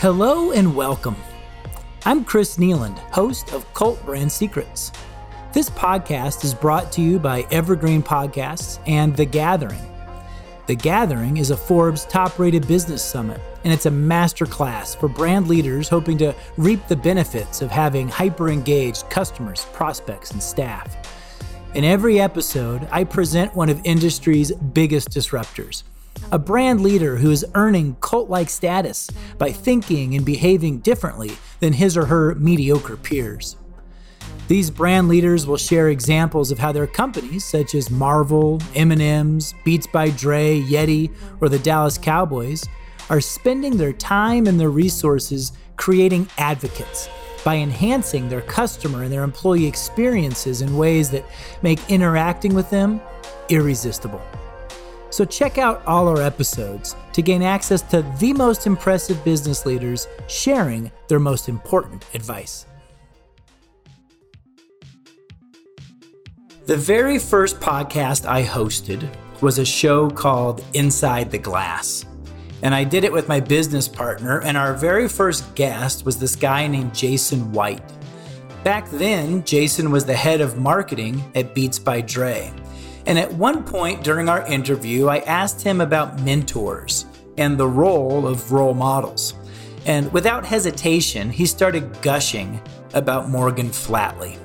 Hello and welcome. I'm Chris Neeland, host of Cult Brand Secrets. This podcast is brought to you by Evergreen Podcasts and The Gathering. The Gathering is a Forbes top-rated business summit, and it's a masterclass for brand leaders hoping to reap the benefits of having hyper-engaged customers, prospects, and staff. In every episode, I present one of industry's biggest disruptors, a brand leader who is earning cult-like status by thinking and behaving differently than his or her mediocre peers. These brand leaders will share examples of how their companies, such as Marvel, M&M's, Beats by Dre, Yeti, or the Dallas Cowboys, are spending their time and their resources creating advocates by enhancing their customer and their employee experiences in ways that make interacting with them irresistible. So check out all our episodes to gain access to the most impressive business leaders sharing their most important advice. The very first podcast I hosted was a show called Inside the Glass. And I did it with my business partner, and our very first guest was this guy named Jason White. Back then, Jason was the head of marketing at Beats by Dre. And at one point during our interview, I asked him about mentors and the role of role models. And without hesitation, he started gushing about Morgan Flatley.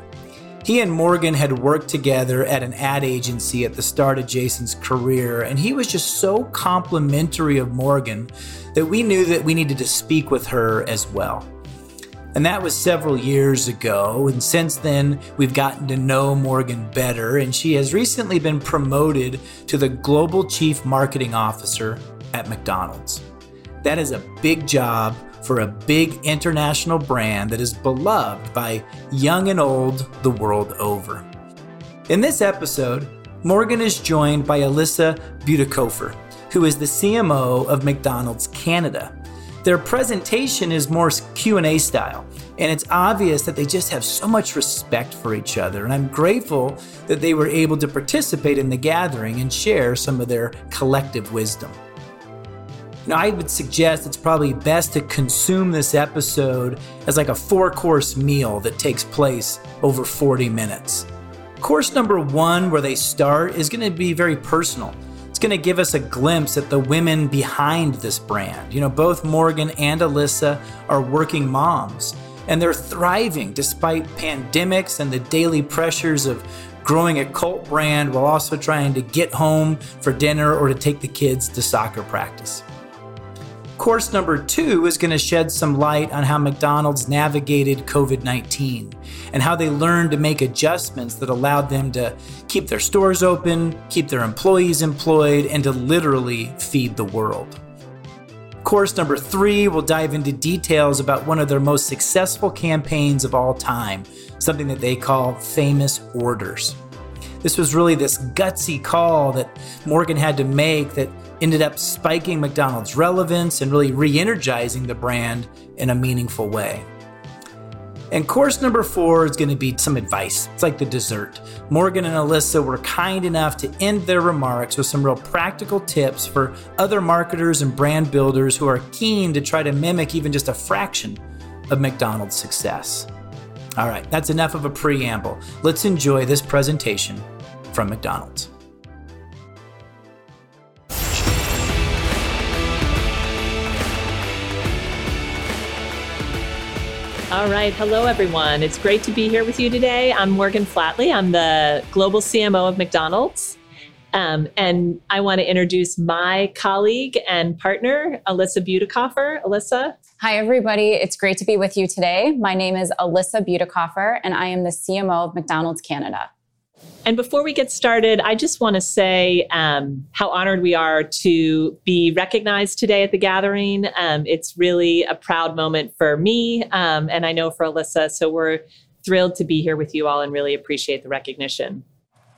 He and Morgan had worked together at an ad agency at the start of Jason's career, and he was just so complimentary of Morgan that we knew that we needed to speak with her as well. And that was several years ago, and since then, we've gotten to know Morgan better, and she has recently been promoted to the Global Chief Marketing Officer at McDonald's. That is a big job for a big international brand that is beloved by young and old the world over. In this episode, Morgan is joined by Alyssa Butikoffer, who is the CMO of McDonald's Canada. Their presentation is more Q&A style, and it's obvious that they just have so much respect for each other, and I'm grateful that they were able to participate in the gathering and share some of their collective wisdom. Now, I would suggest it's probably best to consume this episode as like a four-course meal that takes place over 40 minutes. Course number one, where they start, is gonna be very personal. It's going to give us a glimpse at the women behind this brand. You know, both Morgan and Alyssa are working moms, and they're thriving despite pandemics and the daily pressures of growing a cult brand while also trying to get home for dinner or to take the kids to soccer practice. Course number two is going to shed some light on how McDonald's navigated COVID-19 and how they learned to make adjustments that allowed them to keep their stores open, keep their employees employed, and to literally feed the world. Course number three will dive into details about one of their most successful campaigns of all time, something that they call Famous Orders. This was really this gutsy call that Morgan had to make that ended up spiking McDonald's relevance and really re-energizing the brand in a meaningful way. And course number four is going to be some advice. It's like the dessert. Morgan and Alyssa were kind enough to end their remarks with some real practical tips for other marketers and brand builders who are keen to try to mimic even just a fraction of McDonald's success. All right, that's enough of a preamble. Let's enjoy this presentation from McDonald's. All right. Hello, everyone. It's great to be here with you today. I'm Morgan Flatley. I'm the global CMO of McDonald's. And I want to introduce my colleague and partner, Alyssa Butikoffer. Alyssa. Hi, everybody. It's great to be with you today. My name is Alyssa Butikoffer, and I am the CMO of McDonald's Canada. And before we get started, I just want to say how honored we are to be recognized today at the gathering. It's really a proud moment for me, and I know for Alyssa. So we're thrilled to be here with you all and really appreciate the recognition.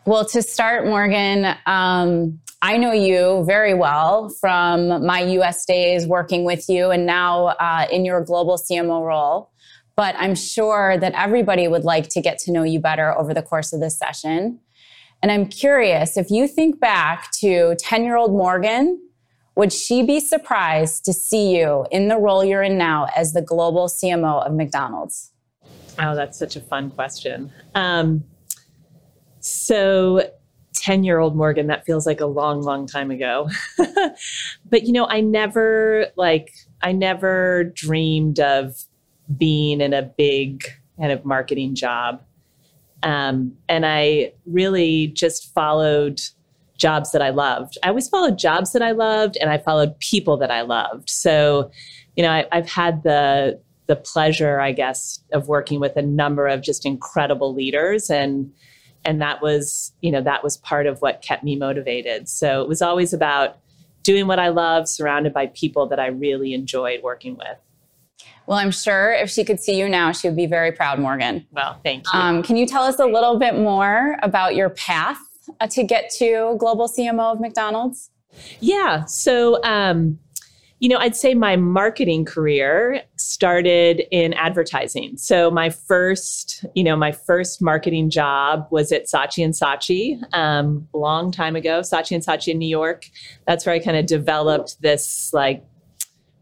Well, to start, Morgan, I know you very well from my U.S. days working with you and now in your global CMO role. But I'm sure that everybody would like to get to know you better over the course of this session. And I'm curious, if you think back to 10-year-old Morgan, Would she be surprised to see you in the role you're in now as the global CMO of McDonald's? Oh, that's such a fun question. So 10-year-old Morgan, that feels like a long, long time ago. But, you know, I never dreamed of being in a big kind of marketing job. And I really just followed jobs that I loved. I always followed jobs that I loved, and I followed people that I loved. So, you know, I've had the pleasure, I guess, of working with a number of just incredible leaders. And that was part of what kept me motivated. So it was always about doing what I love, surrounded by people that I really enjoyed working with. Well, I'm sure if she could see you now, she would be very proud, Morgan. Well, thank you. Can you tell us a little bit more about your path to get to global CMO of McDonald's? Yeah. So, you know, I'd say my marketing career started in advertising. So my first marketing job was at Saatchi & Saatchi, long time ago, Saatchi & Saatchi in New York. That's where I kind of developed this like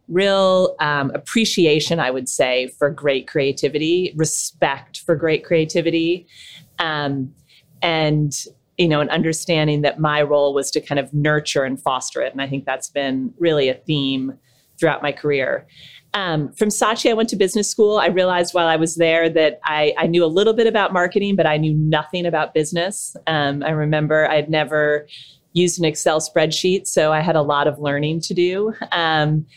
real appreciation, I would say, for great creativity, respect for great creativity, and you know, an understanding that my role was to kind of nurture and foster it. And I think that's been really a theme throughout my career. From Saatchi, I went to business school. I realized while I was there that I knew a little bit about marketing, but I knew nothing about business. I remember I had never used an Excel spreadsheet, so I had a lot of learning to do. And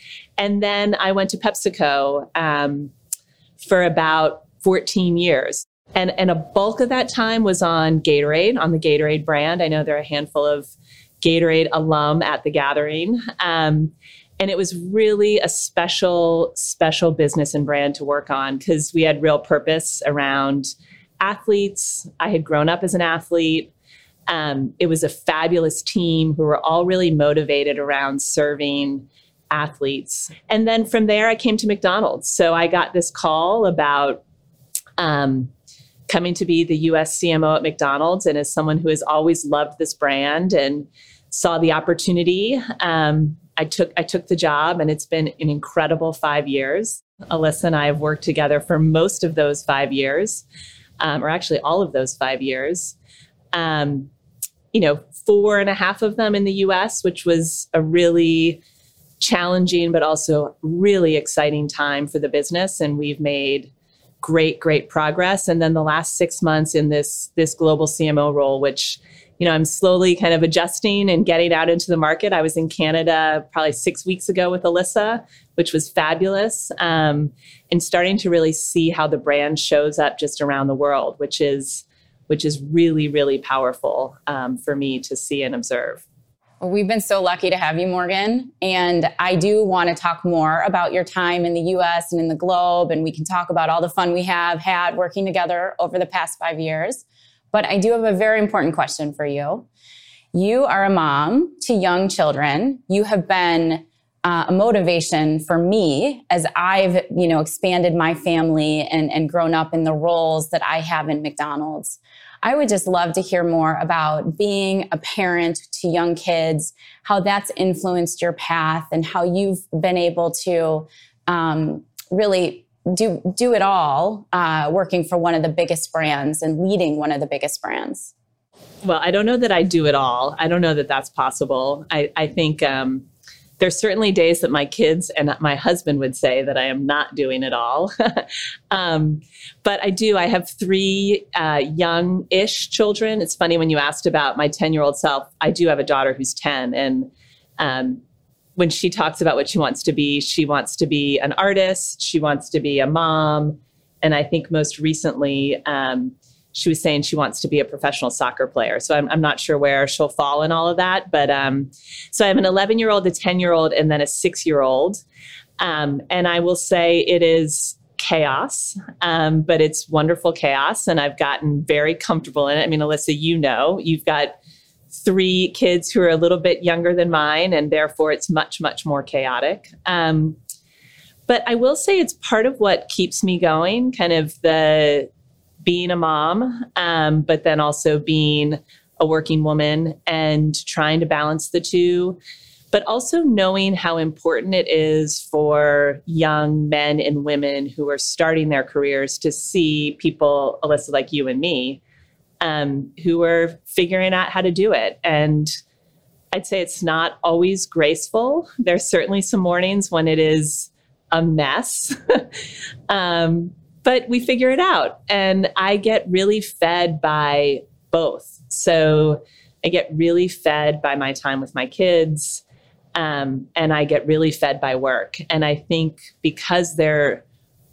then I went to PepsiCo for about 14 years. And a bulk of that time was on Gatorade, on the Gatorade brand. I know there are a handful of Gatorade alum at The Gathering. And it was really a special, special business and brand to work on because we had real purpose around athletes. I had grown up as an athlete. It was a fabulous team who were all really motivated around serving athletes. And then from there, I came to McDonald's. So I got this call about coming to be the U.S. CMO at McDonald's. And as someone who has always loved this brand and saw the opportunity, I took the job, and it's been an incredible 5 years. Alyssa and I have worked together for most of those 5 years, or actually all of those 5 years. You know, 4.5 of them in the U.S., which was a really challenging, but also really exciting time for the business. And we've made great progress. And then the last 6 months in this global CMO role, which, you know, I'm slowly kind of adjusting and getting out into the market. I was in Canada probably 6 weeks ago with Alyssa, which was fabulous, and starting to really see how the brand shows up just around the world, which is really, really powerful for me to see and observe. Well, we've been so lucky to have you, Morgan. And I do want to talk more about your time in the U.S. and in the globe. And we can talk about all the fun we have had working together over the past 5 years. But I do have a very important question for you. You are a mom to young children. You have been a motivation for me as I've, you know, expanded my family and grown up in the roles that I have in McDonald's. I would just love to hear more about being a parent to young kids, how that's influenced your path and how you've been able to really do it all working for one of the biggest brands and leading one of the biggest brands. Well, I don't know that I do it all. I don't know that that's possible. I think there's certainly days that my kids and my husband would say that I am not doing it all. But I do. I have 3 young-ish children. It's funny when you asked about my 10-year-old self, I do have a daughter who's 10. And when she talks about what she wants to be an artist. She wants to be a mom. And I think most recently, she was saying she wants to be a professional soccer player. So I'm not sure where she'll fall in all of that. But so I have an 11-year-old, a 10-year-old, and then a 6-year-old. And I will say it is chaos, but it's wonderful chaos. And I've gotten very comfortable in it. I mean, Alyssa, you know, you've got 3 kids who are a little bit younger than mine, and therefore it's much, much more chaotic. But I will say it's part of what keeps me going, kind of the being a mom, but then also being a working woman and trying to balance the two, but also knowing how important it is for young men and women who are starting their careers to see people, Alyssa, like you and me, who are figuring out how to do it. And I'd say it's not always graceful. There's certainly some mornings when it is a mess, but we figure it out. And I get really fed by both. So I get really fed by my time with my kids, and I get really fed by work. And I think because they're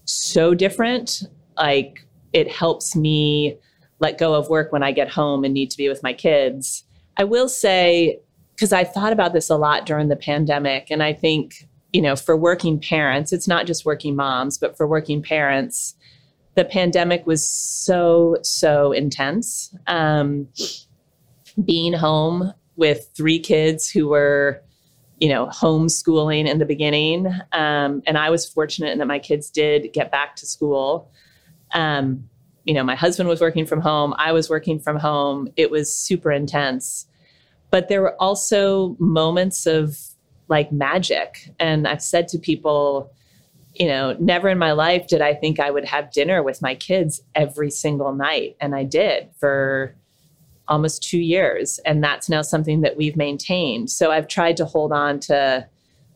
so different, like it helps me let go of work when I get home and need to be with my kids. I will say, because I thought about this a lot during the pandemic, and I think, you know, for working parents, it's not just working moms, but for working parents, the pandemic was so intense. Being home with three kids who were, you know, homeschooling in the beginning. And I was fortunate in that my kids did get back to school. You know, my husband was working from home. I was working from home. It was super intense. But there were also moments of like magic. And I've said to people, you know, never in my life did I think I would have dinner with my kids every single night. And I did for almost 2 years. And that's now something that we've maintained. So I've tried to hold on to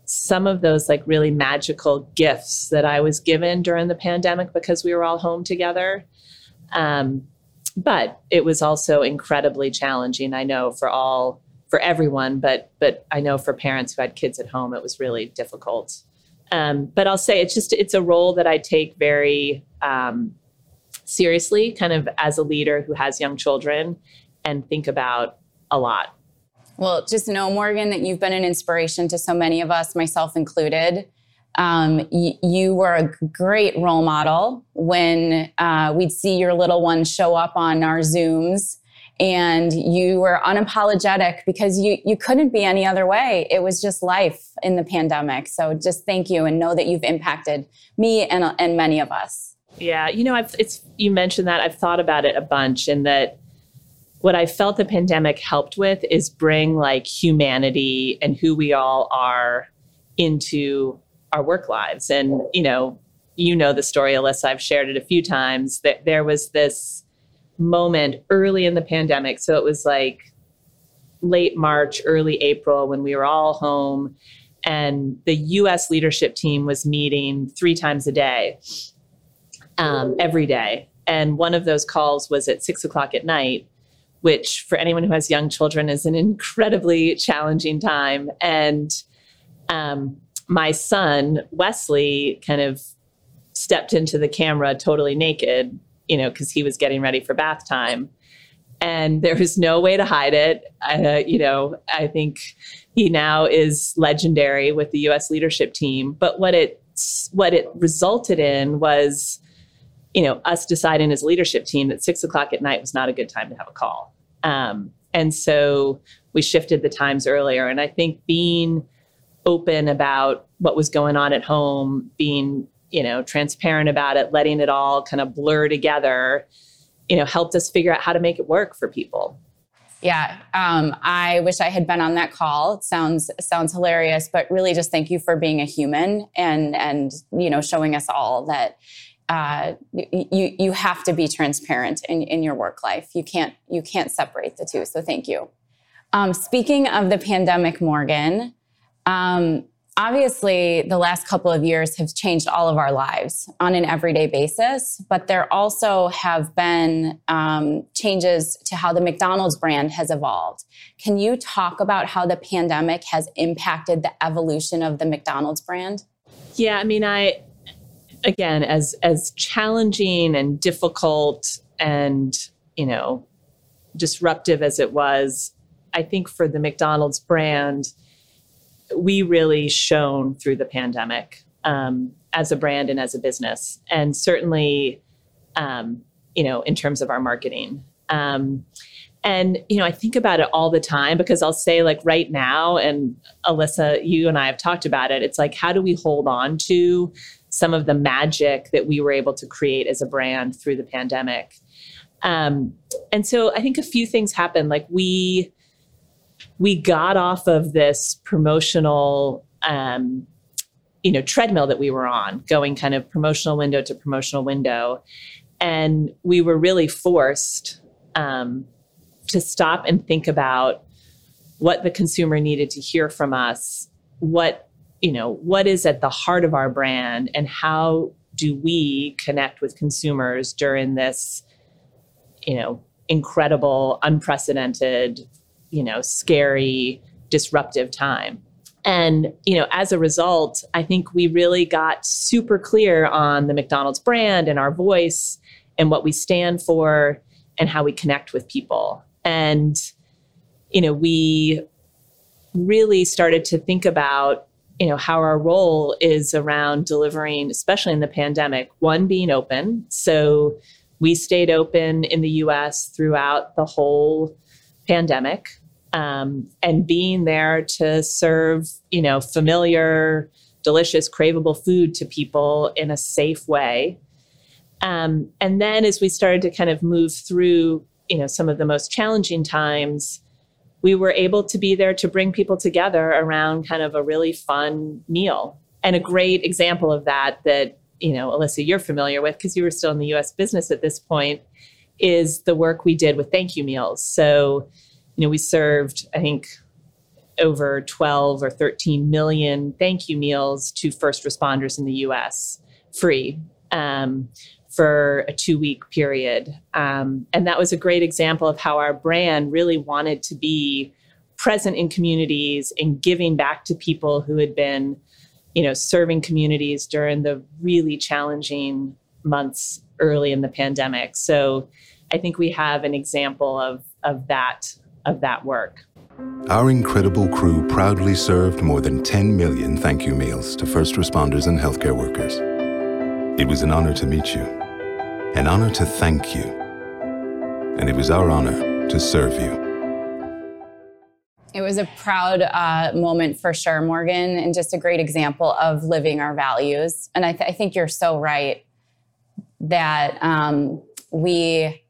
some of those like really magical gifts that I was given during the pandemic because we were all home together. But it was also incredibly challenging, I know, for everyone, but I know for parents who had kids at home, it was really difficult. But I'll say it's a role that I take very seriously, kind of as a leader who has young children, and think about a lot. Well, just know, Morgan, that you've been an inspiration to so many of us, myself included. You were a great role model when we'd see your little one show up on our Zooms, and you were unapologetic because you couldn't be any other way. It was just life in the pandemic. So just thank you, and know that you've impacted me and many of us. Yeah, you know, you mentioned that. I've thought about it a bunch, and that what I felt the pandemic helped with is bring like humanity and who we all are into our work lives. And, you know the story, Alyssa, I've shared it a few times, that there was this moment early in the pandemic. So it was like late March, early April, when we were all home, and the US leadership team was meeting 3 times a day, every day. And one of those calls was at 6:00 at night, which for anyone who has young children is an incredibly challenging time. And my son, Wesley, kind of stepped into the camera totally naked, you know, because he was getting ready for bath time. And there was no way to hide it. I think he now is legendary with the US leadership team. But what it resulted in was, you know, us deciding as a leadership team that 6:00 at night was not a good time to have a call. And so we shifted the times earlier. And I think being open about what was going on at home, being, you know, transparent about it, letting it all kind of blur together, you know, helped us figure out how to make it work for people. Yeah. I wish I had been on that call. It sounds hilarious, but really just thank you for being a human and, you know, showing us all that, you have to be transparent in your work life. You can't separate the two. So thank you. Speaking of the pandemic, Morgan, obviously the last couple of years have changed all of our lives on an everyday basis, but there also have been changes to how the McDonald's brand has evolved. Can you talk about how the pandemic has impacted the evolution of the McDonald's brand? Yeah, I mean, again, as challenging and difficult and, you know, disruptive as it was, I think for the McDonald's brand, we really shone through the pandemic as a brand and as a business. And certainly, you know, in terms of our marketing. And, you know, I think about it all the time, because I'll say, like, right now, and Alyssa, you and I have talked about it, it's like, how do we hold on to some of the magic that we were able to create as a brand through the pandemic? And so I think a few things happened. Like, we we got off of this promotional, treadmill that we were on, going kind of promotional window to promotional window. And we were really forced to stop and think about what the consumer needed to hear from us, what is at the heart of our brand, and how do we connect with consumers during this, incredible, unprecedented, scary, disruptive time. And, as a result, I think we really got super clear on the McDonald's brand and our voice and what we stand for and how we connect with people. And, we really started to think about, how our role is around delivering, especially in the pandemic, one, being open. So we stayed open in the U.S. throughout the whole pandemic. And being there to serve, familiar, delicious, craveable food to people in a safe way. And then as we started to kind of move through, some of the most challenging times, we were able to be there to bring people together around kind of a really fun meal. And a great example of that, Alyssa, you're familiar with because you were still in the U.S. business at this point, is the work we did with Thank You Meals. So, we served, I think, over 12 or 13 million thank you meals to first responders in the U.S. free for a 2-week period. And that was a great example of how our brand really wanted to be present in communities and giving back to people who had been, serving communities during the really challenging months early in the pandemic. So I think we have an example of that work. Our incredible crew proudly served more than 10 million thank you meals to first responders and healthcare workers. It was an honor to meet you, an honor to thank you, and it was our honor to serve you. It was a proud moment for sure, Morgan, and just a great example of living our values. And I think you're so right that we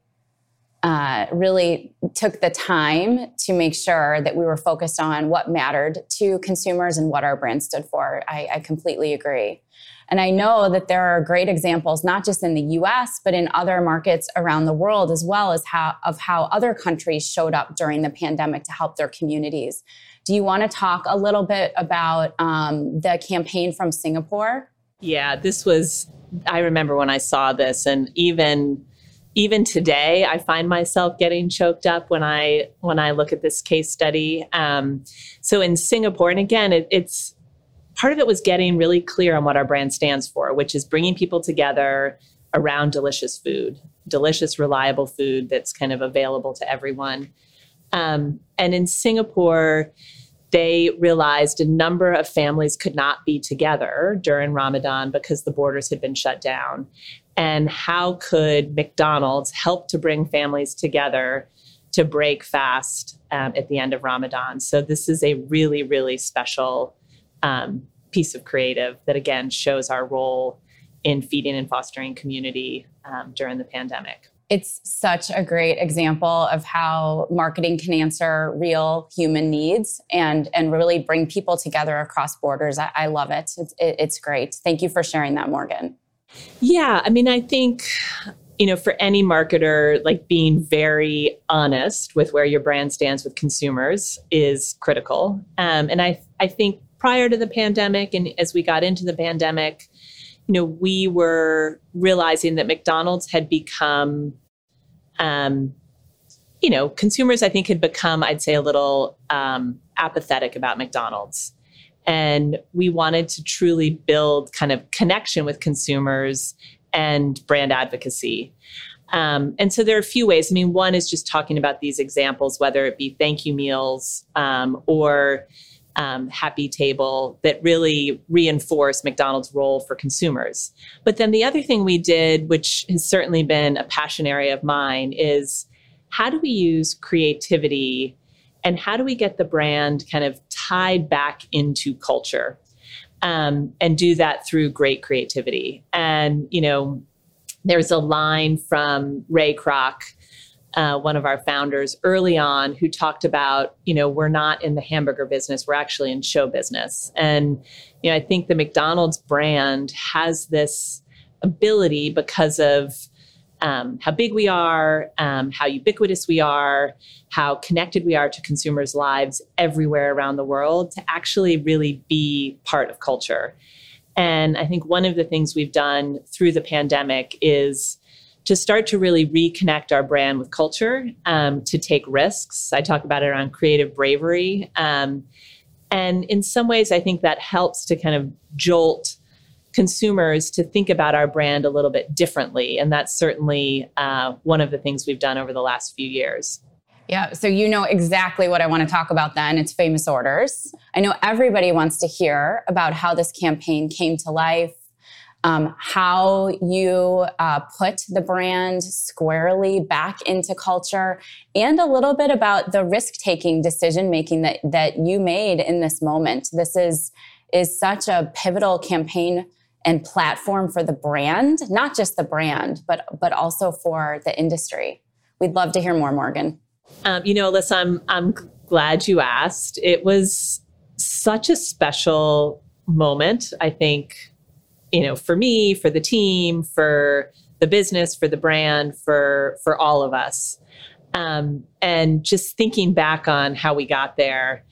really took the time to make sure that we were focused on what mattered to consumers and what our brand stood for. I completely agree. And I know that there are great examples, not just in the US, but in other markets around the world, as well as how other countries showed up during the pandemic to help their communities. Do you want to talk a little bit about the campaign from Singapore? Yeah, I remember when I saw this, and even today, I find myself getting choked up when I look at this case study. So in Singapore, and again, it's part of it was getting really clear on what our brand stands for, which is bringing people together around delicious food, delicious, reliable food that's kind of available to everyone. And in Singapore, they realized a number of families could not be together during Ramadan because the borders had been shut down. And how could McDonald's help to bring families together to break fast at the end of Ramadan? So this is a really, really special piece of creative that, again, shows our role in feeding and fostering community during the pandemic. It's such a great example of how marketing can answer real human needs and really bring people together across borders. I love it. It's great. Thank you for sharing that, Morgan. Yeah, I mean, I think, for any marketer, like being very honest with where your brand stands with consumers is critical. And I think prior to the pandemic and as we got into the pandemic, we were realizing that McDonald's had become, consumers, I think, had become, I'd say, a little apathetic about McDonald's. And we wanted to truly build kind of connection with consumers and brand advocacy. And so there are a few ways. I mean, one is just talking about these examples, whether it be thank you meals or Happy Table, that really reinforce McDonald's role for consumers. But then the other thing we did, which has certainly been a passion area of mine, is how do we use creativity and how do we get the brand kind of tied back into culture and do that through great creativity? And, there's a line from Ray Kroc one of our founders early on, who talked about, you know, we're not in the hamburger business, we're actually in show business. And, you know, I think the McDonald's brand has this ability because of how big we are, how ubiquitous we are, how connected we are to consumers' lives everywhere around the world, to actually really be part of culture. And I think one of the things we've done through the pandemic is to start to really reconnect our brand with culture, to take risks. I talk about it around creative bravery. And in some ways, I think that helps to kind of jolt consumers to think about our brand a little bit differently. And that's certainly one of the things we've done over the last few years. Yeah, so you know exactly what I want to talk about then. It's famous orders. I know everybody wants to hear about how this campaign came to life, how you put the brand squarely back into culture, and a little bit about the risk-taking decision-making that you made in this moment. This is such a pivotal campaign and platform for the brand, not just the brand, but also for the industry. We'd love to hear more, Morgan. You know, Alyssa, I'm glad you asked. It was such a special moment, I think, you know, for me, for the team, for the business, for the brand, for all of us. And just thinking back on how we got there,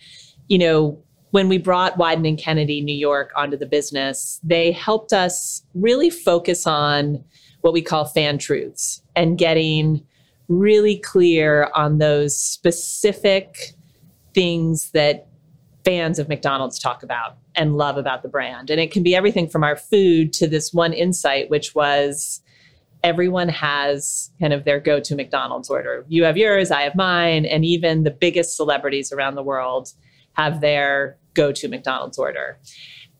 you know, when we brought Wyden and Kennedy New York onto the business, they helped us really focus on what we call fan truths and getting really clear on those specific things that fans of McDonald's talk about and love about the brand. And it can be everything from our food to this one insight, which was everyone has kind of their go-to McDonald's order. You have yours, I have mine, and even the biggest celebrities around the world have their go-to McDonald's order.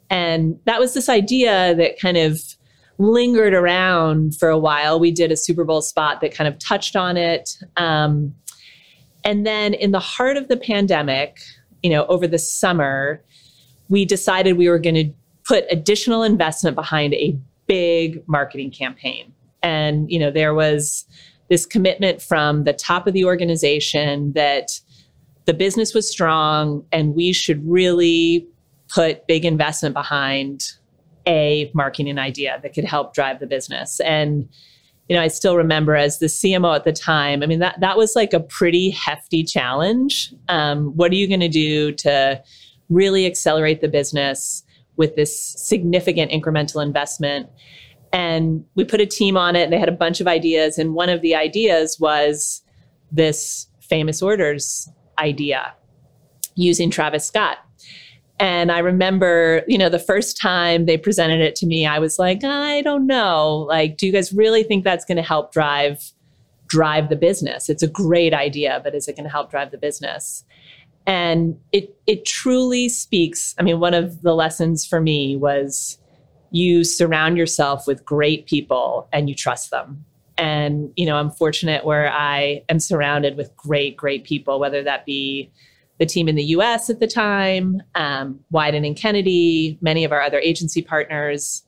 And that was this idea that kind of lingered around for a while. We did a Super Bowl spot that kind of touched on it. And then in the heart of the pandemic, you know, over the summer, we decided we were going to put additional investment behind a big marketing campaign. And, you know, there was this commitment from the top of the organization that the business was strong and we should really put big investment behind a marketing idea that could help drive the business. And, you know, I still remember as the CMO at the time, I mean, that was like a pretty hefty challenge. What are you going to do to really accelerate the business with this significant incremental investment? And we put a team on it and they had a bunch of ideas. And one of the ideas was this famous orders idea using Travis Scott. And I remember, you know, the first time they presented it to me, I was like, I don't know. Like, do you guys really think that's going to help drive the business? It's a great idea, but is it going to help drive the business? And it truly speaks. I mean, one of the lessons for me was you surround yourself with great people and you trust them. And, you know, I'm fortunate where I am surrounded with great, great people, whether that be the team in the US at the time, Wyden and Kennedy, many of our other agency partners,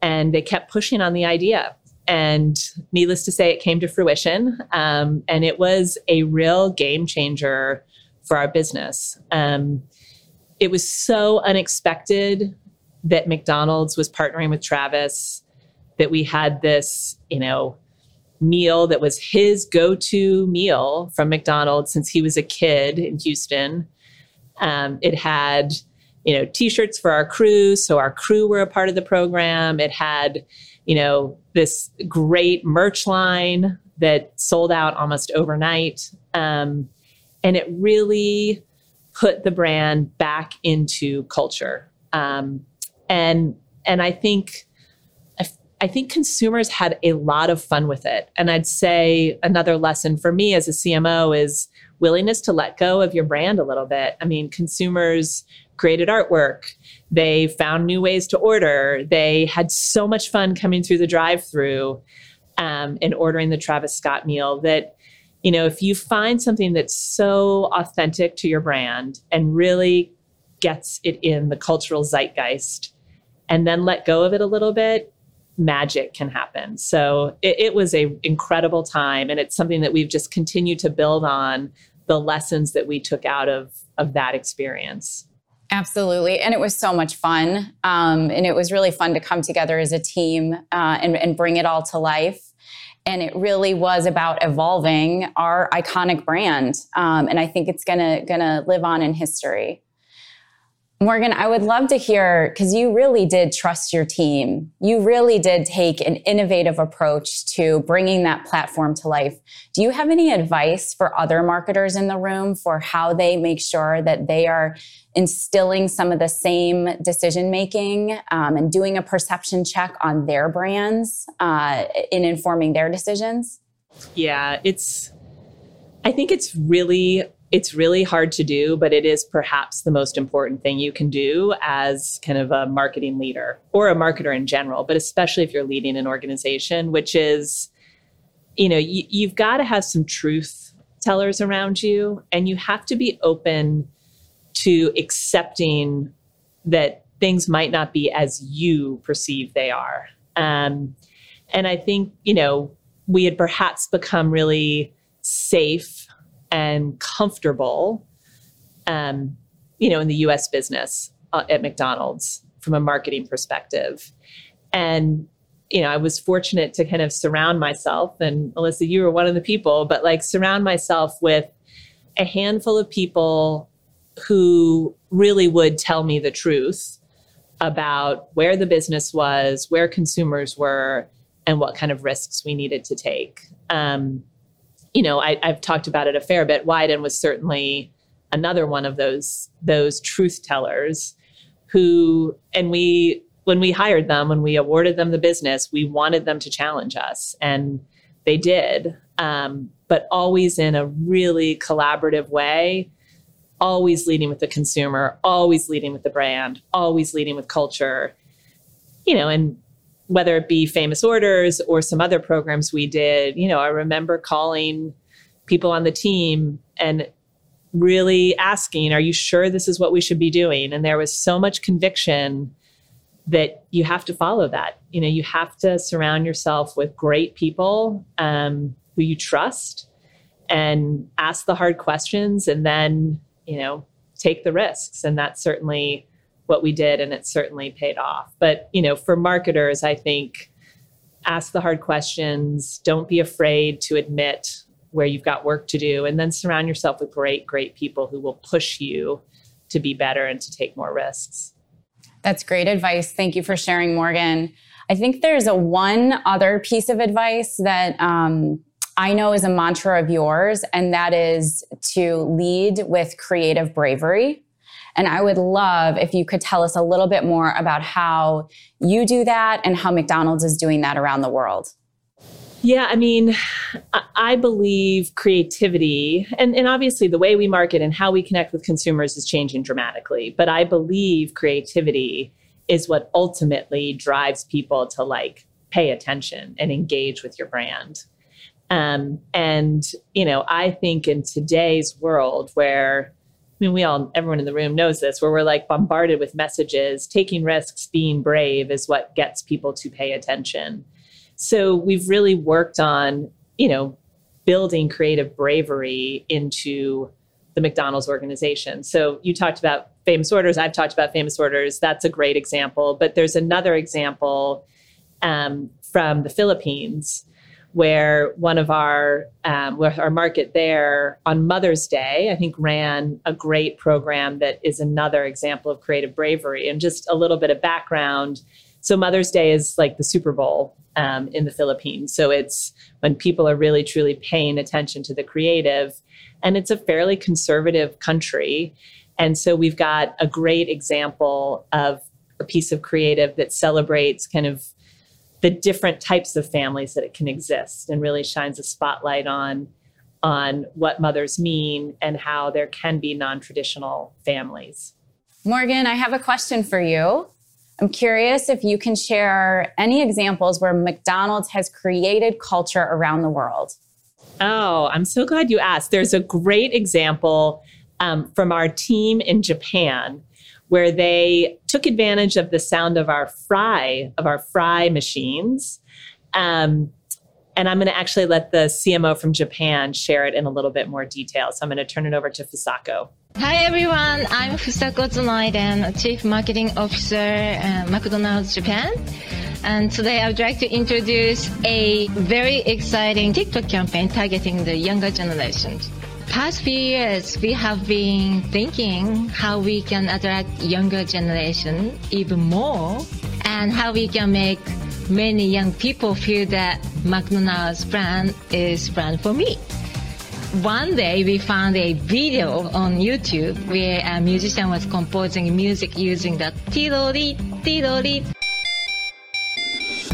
and they kept pushing on the idea. And needless to say, it came to fruition. And it was a real game changer for our business. It was so unexpected that McDonald's was partnering with Travis, that we had this, you know, meal that was his go-to meal from McDonald's since he was a kid in Houston. It had, you know, t-shirts for our crew. So our crew were a part of the program. It had, you know, this great merch line that sold out almost overnight. And it really put the brand back into culture. And I think consumers had a lot of fun with it. And I'd say another lesson for me as a CMO is willingness to let go of your brand a little bit. I mean, consumers created artwork. They found new ways to order. They had so much fun coming through the drive-thru and ordering the Travis Scott meal that, you know, if you find something that's so authentic to your brand and really gets it in the cultural zeitgeist and then let go of it a little bit, magic can happen. So it was an incredible time. And it's something that we've just continued to build on the lessons that we took out of that experience. Absolutely. And it was so much fun. And it was really fun to come together as a team and bring it all to life. And it really was about evolving our iconic brand. And I think it's gonna live on in history. Morgan, I would love to hear, because you really did trust your team. You really did take an innovative approach to bringing that platform to life. Do you have any advice for other marketers in the room for how they make sure that they are instilling some of the same decision-making and doing a perception check on their brands in informing their decisions? Yeah, I think it's really hard to do, but it is perhaps the most important thing you can do as kind of a marketing leader or a marketer in general, but especially if you're leading an organization, which is, you've got to have some truth tellers around you, and you have to be open to accepting that things might not be as you perceive they are. And I think, we had perhaps become really safe and comfortable, in the U.S. business at McDonald's from a marketing perspective. And, I was fortunate to kind of surround myself, and Alyssa, you were one of the people, but surround myself with a handful of people who really would tell me the truth about where the business was, where consumers were, and what kind of risks we needed to take. I've talked about it a fair bit. Wyden was certainly another one of those truth tellers who, and when we hired them, when we awarded them the business, we wanted them to challenge us, and they did, but always in a really collaborative way, always leading with the consumer, always leading with the brand, always leading with culture, and whether it be Famous Orders or some other programs we did, I remember calling people on the team and really asking, are you sure this is what we should be doing? And there was so much conviction that you have to follow that. You have to surround yourself with great people who you trust and ask the hard questions and then, take the risks. And that's certainly what we did, and it certainly paid off. But, for marketers, I think ask the hard questions, don't be afraid to admit where you've got work to do, and then surround yourself with great, great people who will push you to be better and to take more risks. That's great advice. Thank you for sharing, Morgan. I think there's one other piece of advice that I know is a mantra of yours, and that is to lead with creative bravery. And I would love if you could tell us a little bit more about how you do that and how McDonald's is doing that around the world. Yeah, I believe creativity, and obviously the way we market and how we connect with consumers is changing dramatically. But I believe creativity is what ultimately drives people to pay attention and engage with your brand. I think in today's world where everyone in the room knows this, where we're bombarded with messages, taking risks, being brave is what gets people to pay attention. So we've really worked on, building creative bravery into the McDonald's organization. So you talked about Famous Orders. I've talked about Famous Orders. That's a great example. But there's another example from the Philippines, where one of our market there on Mother's Day, I think, ran a great program that is another example of creative bravery. And just a little bit of background. So Mother's Day is the Super Bowl in the Philippines. So it's when people are really, truly paying attention to the creative. And it's a fairly conservative country. And so we've got a great example of a piece of creative that celebrates kind of the different types of families that it can exist, and really shines a spotlight on what mothers mean and how there can be non-traditional families. Morgan, I have a question for you. I'm curious if you can share any examples where McDonald's has created culture around the world. Oh, I'm so glad you asked. There's a great example from our team in Japan, where they took advantage of the sound of our fry machines. And I'm going to actually let the CMO from Japan share it in a little bit more detail. So I'm going to turn it over to Fusako. Hi, everyone. I'm Fusako Tsunaiden, Chief Marketing Officer at McDonald's Japan. And today I would like to introduce a very exciting TikTok campaign targeting the younger generations. Past few years, we have been thinking how we can attract younger generation even more and how we can make many young people feel that McDonald's brand is brand for me. One day we found a video on YouTube where a musician was composing music using the tiroli, tiroli.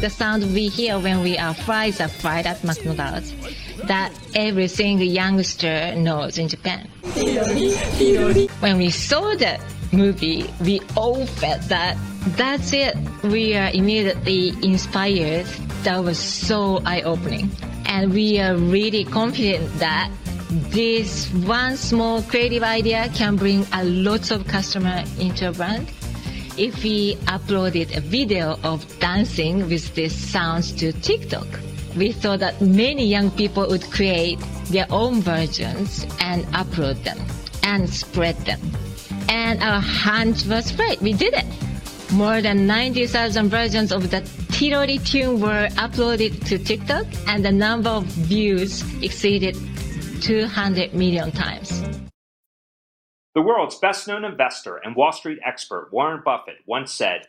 The sound we hear when we are fries are fried at McDonald's that every single youngster knows in Japan. Tiroli, tiroli. When we saw that movie, we all felt that that's it. We are immediately inspired. That was so eye-opening. And we are really confident that this one small creative idea can bring a lot of customer into a brand. If we uploaded a video of dancing with these sounds to TikTok, we thought that many young people would create their own versions and upload them and spread them. And our hunch was right, we did it. More than 90,000 versions of the Tiroli tune were uploaded to TikTok, and the number of views exceeded 200 million times. The world's best-known investor and Wall Street expert Warren Buffett once said,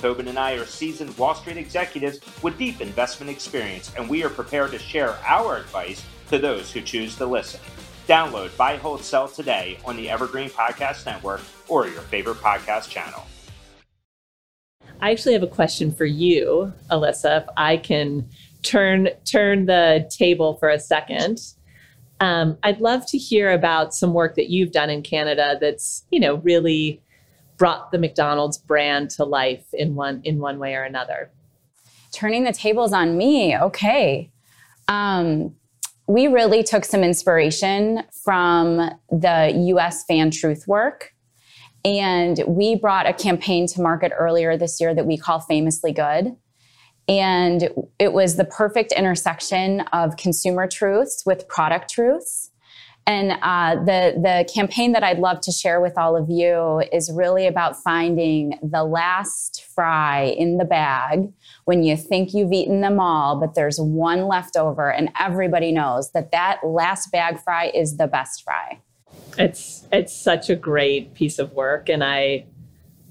Tobin and I are seasoned Wall Street executives with deep investment experience, and we are prepared to share our advice to those who choose to listen. Download Buy, Hold, Sell today on the Evergreen Podcast Network or your favorite podcast channel. I actually have a question for you, Alyssa, if I can turn the table for a second. I'd love to hear about some work that you've done in Canada that's, really brought the McDonald's brand to life in one way or another. Turning the tables on me, okay. We really took some inspiration from the US fan truth work. And we brought a campaign to market earlier this year that we call Famously Good. And it was the perfect intersection of consumer truths with product truths. And the campaign that I'd love to share with all of you is really about finding the last fry in the bag when you think you've eaten them all, but there's one left over, and everybody knows that last bag fry is the best fry. It's such a great piece of work, and I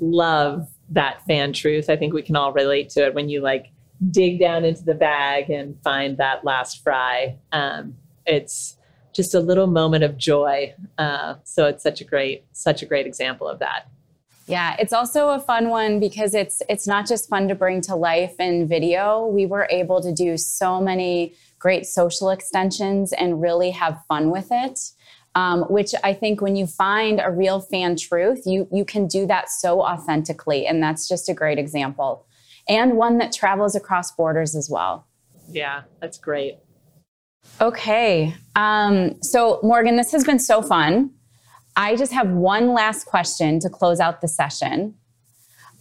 love that fan truth. I think we can all relate to it when you dig down into the bag and find that last fry. It's just a little moment of joy. So it's such a great example of that. Yeah, it's also a fun one because it's not just fun to bring to life in video. We were able to do so many great social extensions and really have fun with it, which I think when you find a real fan truth, you can do that so authentically. And that's just a great example and one that travels across borders as well. Yeah, that's great. Okay. So Morgan, this has been so fun. I just have one last question to close out the session.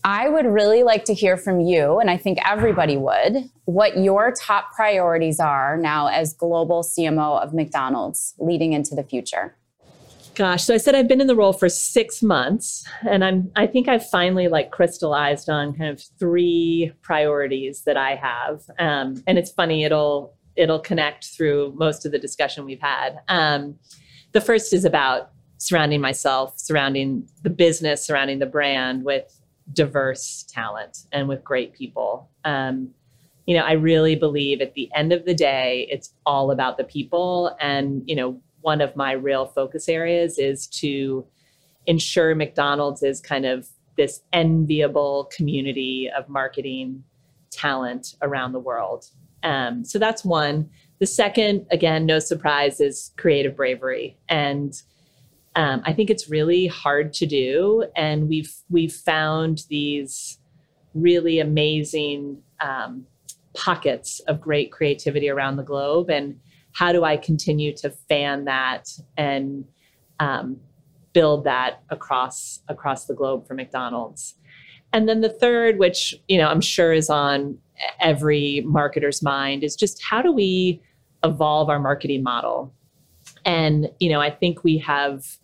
I would really like to hear from you, and I think everybody would, what your top priorities are now as global CMO of McDonald's leading into the future. Gosh, so I said I've been in the role for 6 months, and I think I've finally crystallized on kind of 3 priorities that I have. And it's funny, it'll connect through most of the discussion we've had. The first is about surrounding myself, surrounding the business, surrounding the brand with diverse talent and with great people. I really believe at the end of the day, it's all about the people. And, one of my real focus areas is to ensure McDonald's is kind of this enviable community of marketing talent around the world. So that's one. The second, again, no surprise, is creative bravery. And I think it's really hard to do. And we've found these really amazing pockets of great creativity around the globe. And how do I continue to fan that and build that across the globe for McDonald's? And then the third, which, you know, I'm sure is on every marketer's mind, is just how do we evolve our marketing model? And, you know, I think we have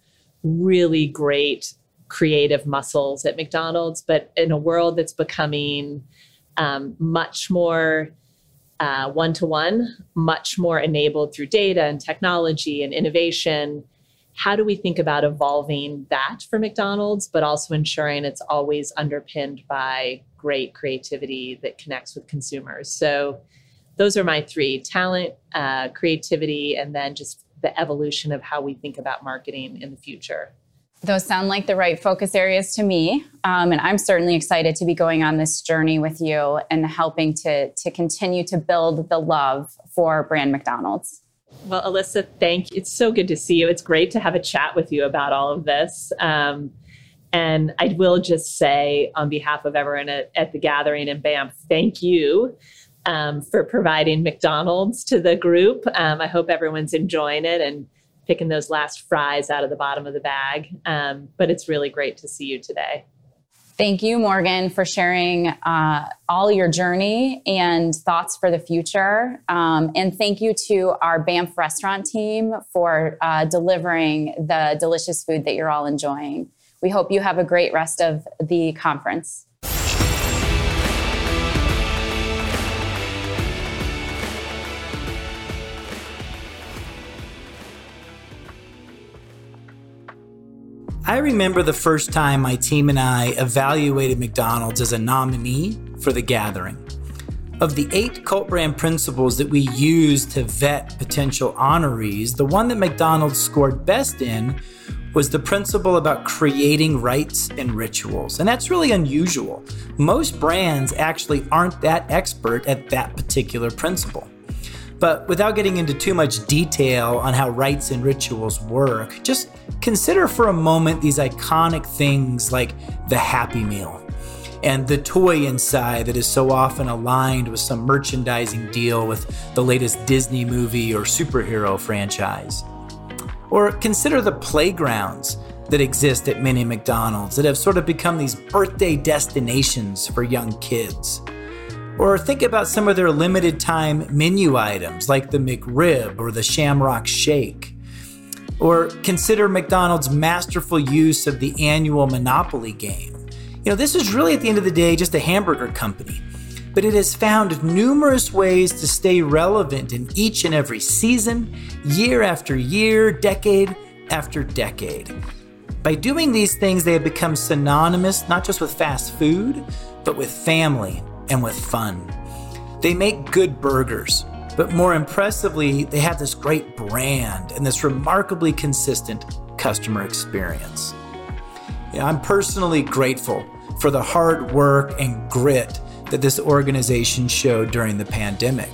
really great creative muscles at McDonald's, but in a world that's becoming much more one-to-one, much more enabled through data and technology and innovation, how do we think about evolving that for McDonald's, but also ensuring it's always underpinned by great creativity that connects with consumers? So those are my three: talent, creativity, and then just the evolution of how we think about marketing in the future. Those sound like the right focus areas to me. And I'm certainly excited to be going on this journey with you and helping to continue to build the love for brand McDonald's. Well, Alyssa, thank you. It's so good to see you. It's great to have a chat with you about all of this. And I will just say on behalf of everyone at The Gathering in Banff, thank you for providing McDonald's to the group. I hope everyone's enjoying it and picking those last fries out of the bottom of the bag. But it's really great to see you today. Thank you, Morgan, for sharing all your journey and thoughts for the future. And thank you to our Banff restaurant team for delivering the delicious food that you're all enjoying. We hope you have a great rest of the conference. I remember the first time my team and I evaluated McDonald's as a nominee for The Gathering. Of the 8 cult brand principles that we used to vet potential honorees, the one that McDonald's scored best in was the principle about creating rites and rituals. And that's really unusual. Most brands actually aren't that expert at that particular principle. But without getting into too much detail on how rites and rituals work, just consider for a moment these iconic things like the Happy Meal and the toy inside that is so often aligned with some merchandising deal with the latest Disney movie or superhero franchise. Or consider the playgrounds that exist at many McDonald's that have sort of become these birthday destinations for young kids. Or think about some of their limited time menu items like the McRib or the Shamrock Shake. Or consider McDonald's masterful use of the annual Monopoly game. You know, this is really at the end of the day just a hamburger company, but it has found numerous ways to stay relevant in each and every season, year after year, decade after decade. By doing these things, they have become synonymous not just with fast food, but with family and with fun. They make good burgers, but more impressively, they have this great brand and this remarkably consistent customer experience. You know, I'm personally grateful for the hard work and grit that this organization showed during the pandemic.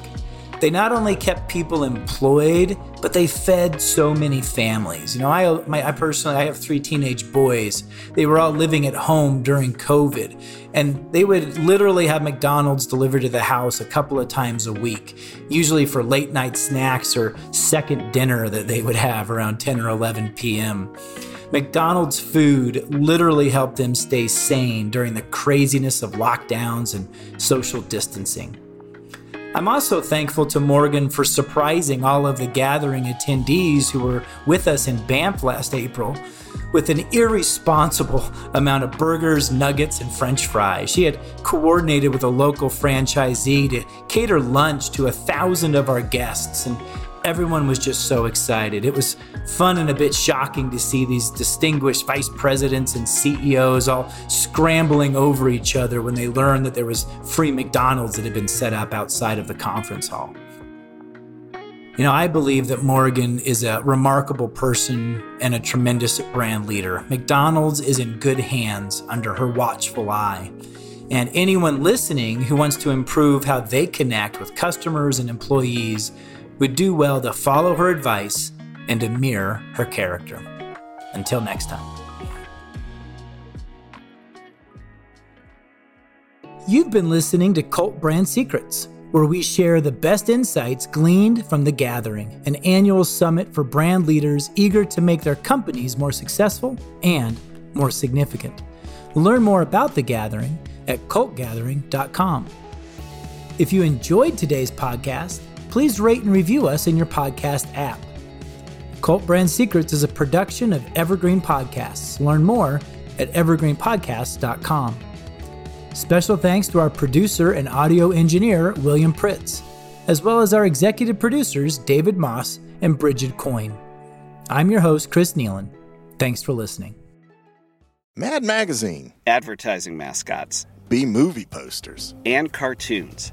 They not only kept people employed, but they fed so many families. You know, I personally have 3 teenage boys. They were all living at home during COVID, and they would literally have McDonald's delivered to the house a couple of times a week, usually for late night snacks or second dinner that they would have around 10 or 11 p.m. McDonald's food literally helped them stay sane during the craziness of lockdowns and social distancing. I'm also thankful to Morgan for surprising all of The Gathering attendees who were with us in Banff last April with an irresponsible amount of burgers, nuggets, and French fries. She had coordinated with a local franchisee to cater lunch to 1,000 of our guests, and everyone was just so excited. It was fun and a bit shocking to see these distinguished vice presidents and CEOs all scrambling over each other when they learned that there was free McDonald's that had been set up outside of the conference hall. You know, I believe that Morgan is a remarkable person and a tremendous brand leader. McDonald's is in good hands under her watchful eye. And anyone listening who wants to improve how they connect with customers and employees would do well to follow her advice and to mirror her character. Until next time. You've been listening to Cult Brand Secrets, where we share the best insights gleaned from The Gathering, an annual summit for brand leaders eager to make their companies more successful and more significant. Learn more about The Gathering at cultgathering.com. If you enjoyed today's podcast, please rate and review us in your podcast app. Cult Brand Secrets is a production of Evergreen Podcasts. Learn more at evergreenpodcasts.com. Special thanks to our producer and audio engineer, William Pritz, as well as our executive producers, David Moss and Bridget Coyne. I'm your host, Chris Neeland. Thanks for listening. Mad Magazine. Advertising mascots. B-movie posters. And cartoons.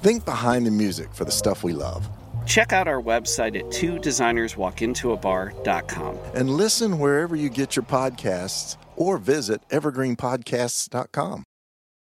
Think behind the music for the stuff we love. Check out our website at twodesignerswalkintoabar.com. And listen wherever you get your podcasts or visit evergreenpodcasts.com.